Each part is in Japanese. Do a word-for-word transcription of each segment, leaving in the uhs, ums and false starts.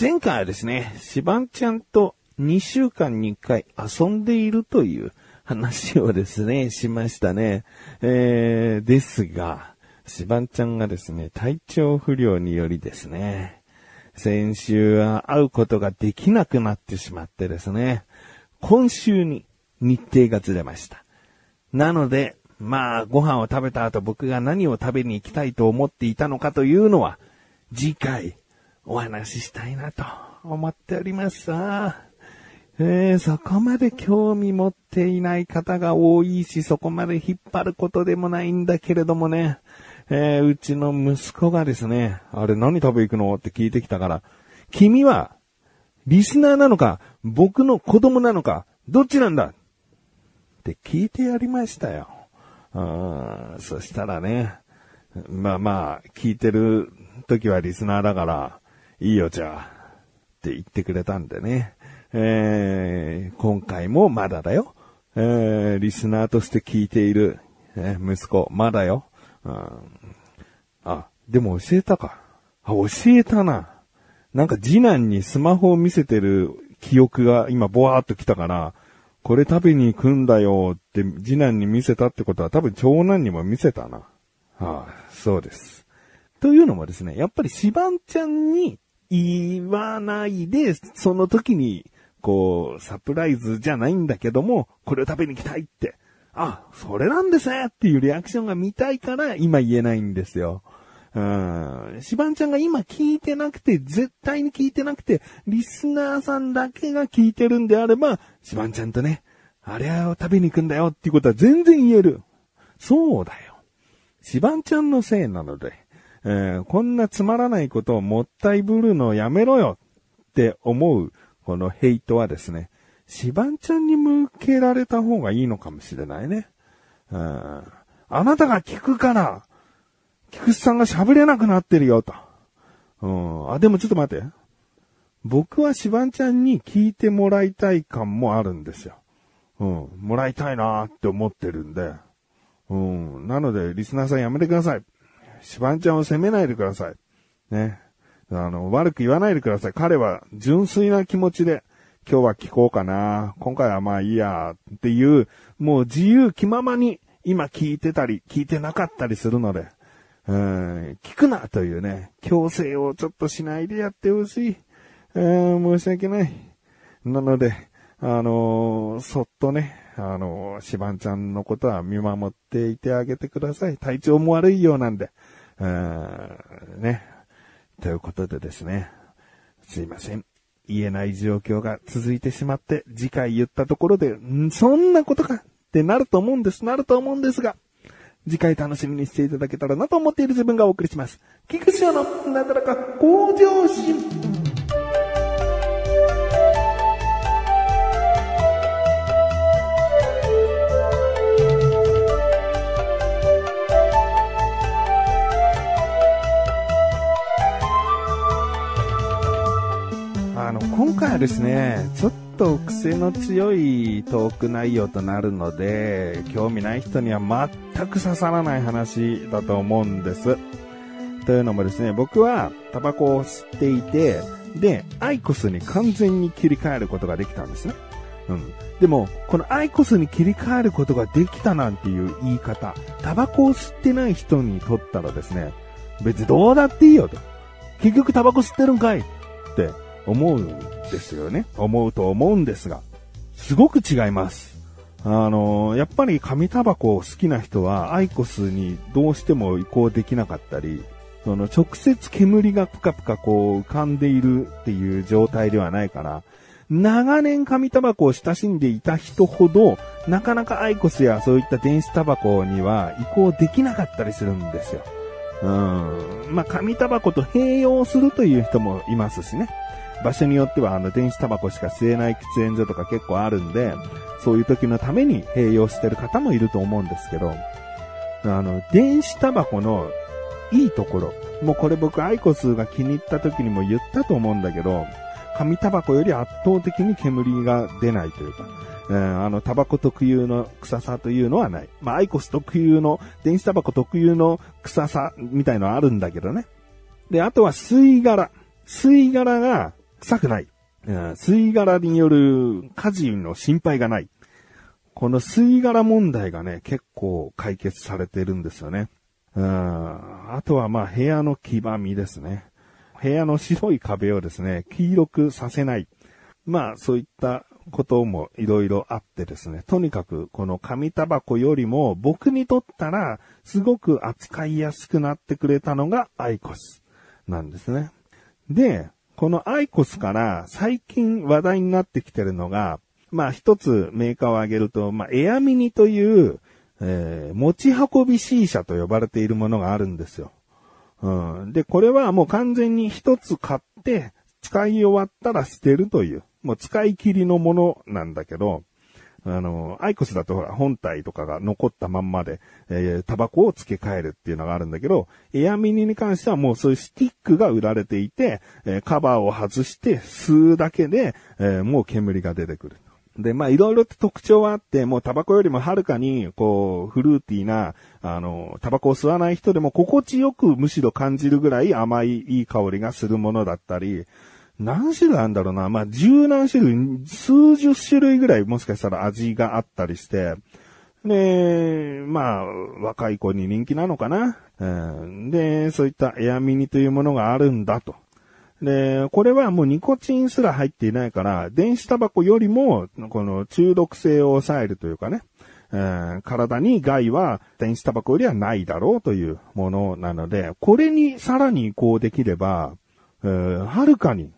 前回はですね、シバンちゃんとにしゅうかんにいっかい遊んでいるという話をですね、しましたね。えー、ですが、シバンちゃんがですね、体調不良によりですね、先週は会うことができなくなってしまってですね、今週に日程がずれました。なので、まあ、ご飯を食べた後僕が何を食べに行きたいと思っていたのかというのは、次回お話ししたいなと思っております。えー、そこまで興味持っていない方が多いし、そこまで引っ張ることでもないんだけれどもね、えー、うちの息子がですね、あれ何食べ行くのって聞いてきたから、君はリスナーなのか僕の子供なのかどっちなんだって聞いてやりましたよ。あー、そしたらね、まあまあ聞いてる時はリスナーだからいいよじゃあって言ってくれたんでね、えー、今回もまだだよ、えー、リスナーとして聞いている、えー、息子まだよ、うん、あ、でも教えたかあ教えたななんか次男にスマホを見せてる記憶が今ボワーっと来たから、これ食べに行くんだよって次男に見せたってことは多分長男にも見せたな。ああ、そうです。というのもですね、やっぱりシバンちゃんに言わないで、その時に、こう、サプライズじゃないんだけども、これを食べに行きたいって、あ、それなんですねっていうリアクションが見たいから、今言えないんですよ。うん、シバンちゃんが今聞いてなくて、絶対に聞いてなくて、リスナーさんだけが聞いてるんであれば、シバンちゃんとね、あれを食べに行くんだよっていうことは全然言える。そうだよ。シバンちゃんのせいなので、えー、こんなつまらないことをもったいぶるのやめろよって思うこのヘイトはですね、シバンちゃんに向けられた方がいいのかもしれないね。うん、あなたが聞くから菊池さんが喋れなくなってるよと。うん、あ、でもちょっと待って。僕はシバンちゃんに聞いてもらいたい感もあるんですよ。うん、もらいたいなーって思ってるんで。うん、なのでリスナーさんやめてください。シバンちゃんを責めないでください。ね。あの、悪く言わないでください。彼は純粋な気持ちで今日は聞こうかな。今回はまあいいやっていう、もう自由気ままに今聞いてたり聞いてなかったりするので、うーん、聞くなというね、強制をちょっとしないでやってほしい。うーん、申し訳ない。なので、あのー、そっとね、あの、シバンちゃんのことは見守っていてあげてください。体調も悪いようなんで。うーん、ね。ということでですね。すいません。言えない状況が続いてしまって、次回言ったところで、ん、そんなことかってなると思うんです。なると思うんですが、次回楽しみにしていただけたらなと思っている自分がお送りします。菊池のなだらか向上心。今回はですね、ちょっと癖の強いトーク内容となるので、興味ない人には全く刺さらない話だと思うんです。というのもですね、僕はタバコを吸っていて、で、アイコスに完全に切り替えることができたんですね。うん。でも、このアイコスに切り替えることができたなんていう言い方、タバコを吸ってない人にとったらですね、別にどうだっていいよと。結局タバコ吸ってるんかいって。思うんですよね。思うと思うんですが、すごく違います。あの、やっぱり紙タバコを好きな人はアイコスにどうしても移行できなかったり、その直接煙がプカプカこう浮かんでいるっていう状態ではないから、長年紙タバコを親しんでいた人ほど、なかなかアイコスやそういった電子タバコには移行できなかったりするんですよ。うん。まあ、紙タバコと併用するという人もいますしね。場所によってはあの電子タバコしか吸えない喫煙所とか結構あるんで、そういう時のために併用してる方もいると思うんですけど、あの電子タバコのいいところ、もうこれ僕アイコスが気に入った時にも言ったと思うんだけど、紙タバコより圧倒的に煙が出ないというか、えー、あのタバコ特有の臭さというのはない。まあアイコス特有の電子タバコ特有の臭さみたいのはあるんだけどね。で、あとは吸い殻、吸い殻が臭くない、うん、吸い殻による火事の心配がない。この吸い殻問題がね、結構解決されてるんですよね。うん、あとはまあ部屋の黄ばみですね。部屋の白い壁をですね、黄色くさせない。まあそういったこともいろいろあってですね、とにかくこの紙タバコよりも僕にとったらすごく扱いやすくなってくれたのがアイコスなんですね。で、このアイコスから最近話題になってきてるのが、まあ一つメーカーを挙げると、まあエアミニという、えー、持ち運び C 社と呼ばれているものがあるんですよ。うん、で、これはもう完全に一つ買って使い終わったら捨てるという、もう使い切りのものなんだけど、あの、アイコスだとほら本体とかが残ったまんまで、えー、タバコを付け替えるっていうのがあるんだけど、エアミニに関してはもうそういうスティックが売られていて、えー、カバーを外して吸うだけで、えー、もう煙が出てくる。で、まあいろいろと特徴はあって、もうタバコよりもはるかに、こう、フルーティーな、あの、タバコを吸わない人でも心地よくむしろ感じるぐらい甘いいい香りがするものだったり、何種類あるんだろうな、まあ十何種類、数十種類ぐらいもしかしたら味があったりして、で、まあ、若い子に人気なのかな。うん、で、そういったエアミニというものがあるんだと。で、これはもうニコチンすら入っていないから、電子タバコよりも、この中毒性を抑えるというかね、えー、体に害は電子タバコよりはないだろうというものなので、これにさらに移行できれば、えー、はるかに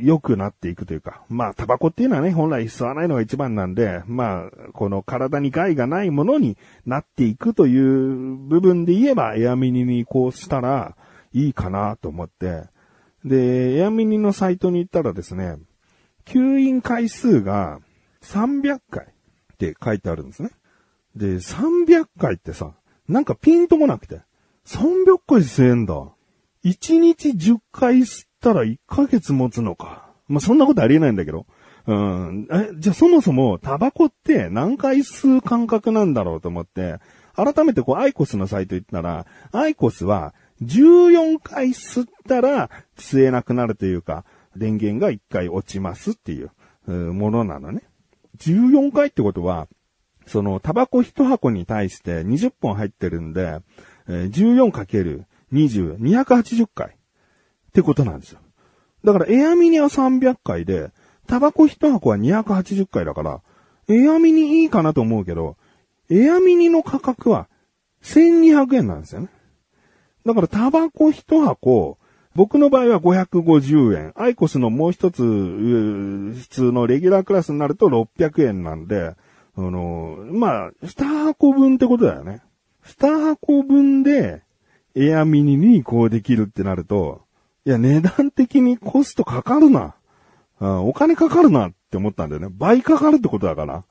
良くなっていくというか、まあタバコっていうのはね、本来吸わないのが一番なんで、まあ、この体に害がないものになっていくという部分で言えば、エアミニに移行したらいいかなと思って、で、エアミニのサイトに行ったらですね、吸引回数がさんびゃっかいって書いてあるんですね。で、さんびゃっかいってさ、なんかピンともなくて、さんびゃっかい吸えんだ。いちにちじゅっかい吸ったらいっかげつ持つのか。まあ、そんなことありえないんだけど。うん。え、じゃあそもそもタバコって何回吸う感覚なんだろうと思って、改めてこうアイコスのサイト行ったら、アイコスは、じゅうよんかい吸ったら吸えなくなるというか、電源がいっかい落ちますっていうものなのね。じゅうよんかいってことは、そのタバコ一箱に対してにじゅっぽん入ってるんで、じゅうよんかけるにじゅう、にひゃくはちじゅっかいってことなんですよ。だからエアミニはさんびゃっかいで、タバコ一箱はにひゃくはちじゅっかいだから、エアミニいいかなと思うけど、エアミニの価格はせんにひゃくえんなんですよね。だからタバコ一箱、僕の場合はごひゃくごじゅうえん、アイコスのもう一つ普通のレギュラークラスになるとろっぴゃくえんなんで、あのまあ二箱分ってことだよね。二箱分でエアミニに移行できるってなると、いや値段的にコストかかるな、うん、お金かかるなって思ったんだよね。倍かかるってことだから、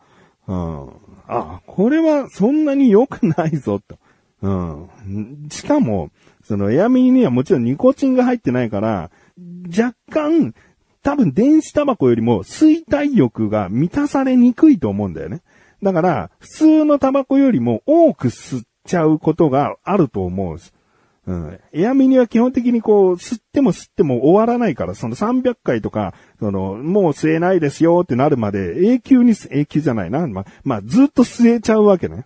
うん、あ、これはそんなに良くないぞと。うん、しかもそのエアミニにはもちろんニコチンが入ってないから、若干多分電子タバコよりも吸いたい欲が満たされにくいと思うんだよね。だから普通のタバコよりも多く吸っちゃうことがあると思うんです。うん、エアミニは基本的にこう吸っても吸っても終わらないから、そのさんびゃっかいとか、そのもう吸えないですよってなるまで永久に永久じゃないな、ま、まあ、ずっと吸えちゃうわけね。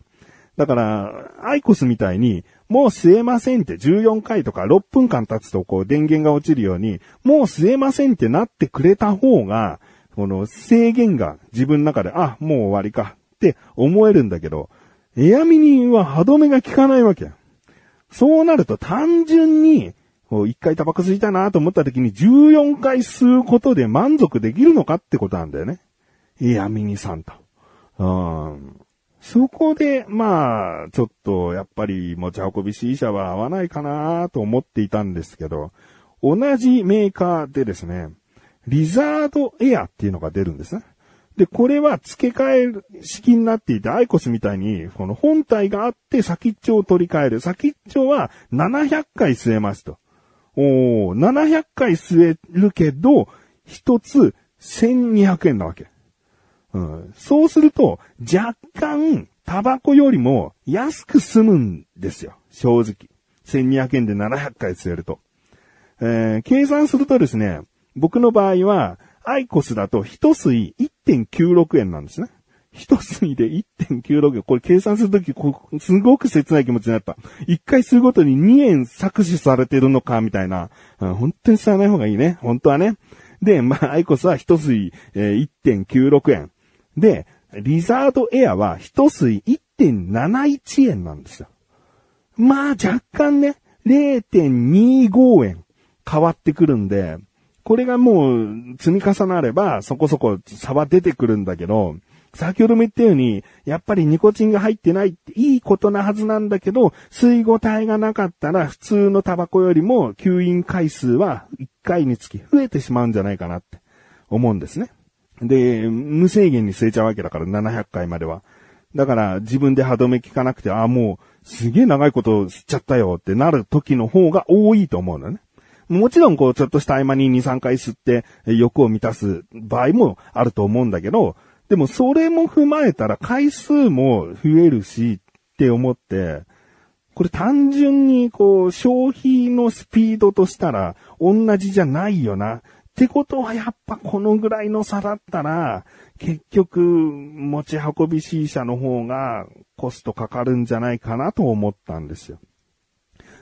だから、アイコスみたいに、もう吸えませんってじゅうよんかいとかろっぷんかん経つとこう電源が落ちるように、もう吸えませんってなってくれた方が、この制限が自分の中で、あ、もう終わりかって思えるんだけど、エアミニは歯止めが効かないわけ。そうなると単純に、いっかいタバコ吸いたいなと思った時にじゅうよんかい吸うことで満足できるのかってことなんだよね。エアミニさんと。うーん、そこで、まあ、ちょっと、やっぱり、持ち運び C 社は合わないかなと思っていたんですけど、同じメーカーでですね、リザードエアっていうのが出るんですね。で、これは付け替え式になっていて、アイコスみたいに、この本体があって先っちょを取り替える。先っちょはななひゃっかい吸えますと。おー、ななひゃっかい吸えるけど、一つせんにひゃくえんなわけ。うん、そうすると若干タバコよりも安く済むんですよ、正直。せんにひゃくえんでななひゃっかい吸えると、えー、計算するとですね、僕の場合は、アイコスだと一吸 いってんきゅうろくえんなんですね。一吸で いってんきゅうろくえん。これ計算するとき、すごく切ない気持ちになった。一回するごとににえん搾取されてるのか、みたいな。うん、本当に吸わない方がいいね。本当はね。で、まあ、アイコスは一吸、えー、いってんきゅうろくえん。で、リザードエアは一吸 いってんなないちえんなんですよ。まあ、若干ね、れいてんにごえん変わってくるんで、これがもう積み重なればそこそこ差は出てくるんだけど、先ほども言ったようにやっぱりニコチンが入ってないっていいことなはずなんだけど、水合体がなかったら普通のタバコよりも吸引回数はいっかいにつき増えてしまうんじゃないかなって思うんですね。で、無制限に吸えちゃうわけだから、ななひゃっかいまでは。だから自分で歯止め効かなくて、ああもうすげえ長いこと吸っちゃったよってなる時の方が多いと思うのね。もちろんこうちょっとした合間にに、さんかい吸って欲を満たす場合もあると思うんだけど、でもそれも踏まえたら回数も増えるしって思って、これ単純にこう消費のスピードとしたら同じじゃないよな。ってことはやっぱこのぐらいの差だったら結局持ち運び C 社の方がコストかかるんじゃないかなと思ったんですよ。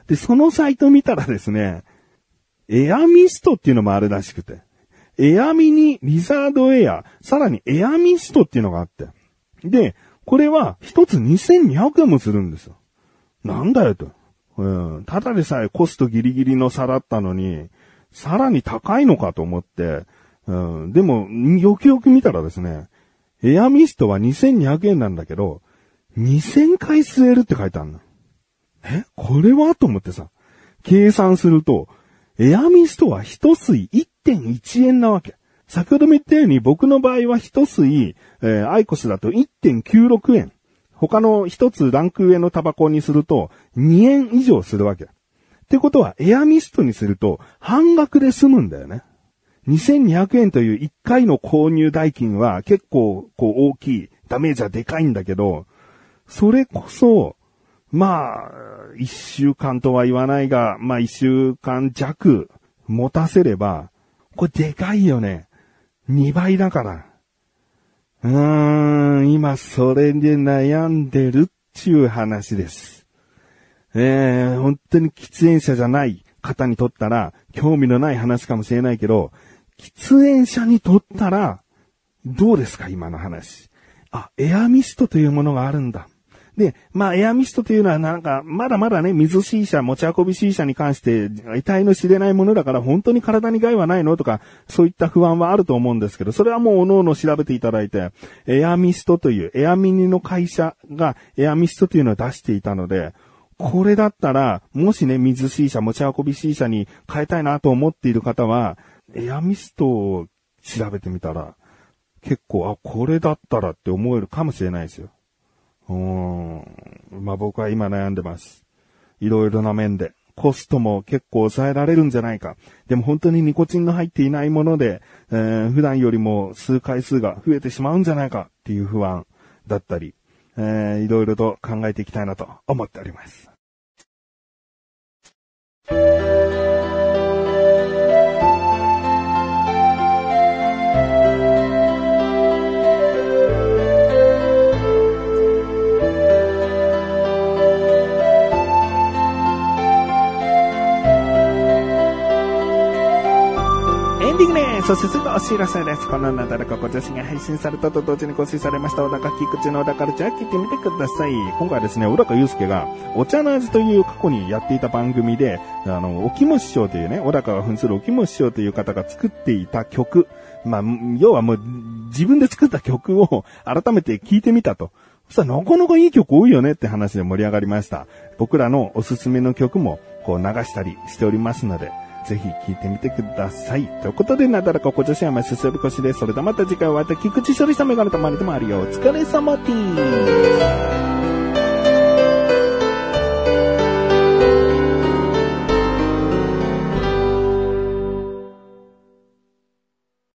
で、そのサイト見たらですね、エアミストっていうのもあるらしくて、エアミニ、リザードエア、さらにエアミストっていうのがあって、で、これは一つにせんにひゃくえんもするんですよ。なんだよと、うん、ただでさえコストギリギリの差だったのにさらに高いのかと思って、うん、でもよくよく見たらですね、エアミストはにせんにひゃくえんなんだけどにせんかい吸えるって書いてあるの。え、これはと思ってさ、計算するとエアミストは一吸 いってんいちえんなわけ。先ほども言ったように僕の場合は一吸、えー、アイコスだと いってんきゅうろくえん。他の一つランク上のタバコにするとにえん以上するわけ。ってことはエアミストにすると半額で済むんだよね。にせんにひゃくえんといういっかいの購入代金は結構こう大きい。ダメージはでかいんだけど、それこそ、まあ、一週間とは言わないが、まあ一週間弱持たせれば、これでかいよね。にばいだから。うーん、今それで悩んでるっちゅう話です。えー、本当に喫煙者じゃない方にとったら、興味のない話かもしれないけど、喫煙者にとったら、どうですか今の話。あ、エアミストというものがあるんだ。で、まあ、エアミストというのはなんか、まだまだね、水 C 社、持ち運び C 社に関して、得体の知れないものだから、本当に体に害はないのとか、そういった不安はあると思うんですけど、それはもう、おのおの調べていただいて、エアミストという、エアミニの会社が、エアミストというのを出していたので、これだったら、もしね、水 C 社、持ち運び C 社に変えたいなと思っている方は、エアミストを調べてみたら、結構、あ、これだったらって思えるかもしれないですよ。うーん、まあ、僕は今悩んでます。いろいろな面で。コストも結構抑えられるんじゃないか。でも本当にニコチンの入っていないもので、えー、普段よりも数回数が増えてしまうんじゃないかっていう不安だったり、えー、いろいろと考えていきたいなと思っております。そしてすぐお知らせです。このなだらかご女子が配信されたと同時に更新されました小高菊池の小高ルチャー聞いてみてください。今回はですね、小高祐介がお茶の味という過去にやっていた番組で、あの、おきも師匠というね、小高が扮するおきも師匠という方が作っていた曲、まあ、要はもう自分で作った曲を改めて聞いてみたと。そしたらなかなかいい曲多いよねって話で盛り上がりました。僕らのおすすめの曲もこう流したりしておりますので、ぜひ聞いてみてください。ということで、なだらかご女子はましすぶこしです。それではまた次回は、また菊池処理したメガネとまれてもあるよ。お疲れ様です。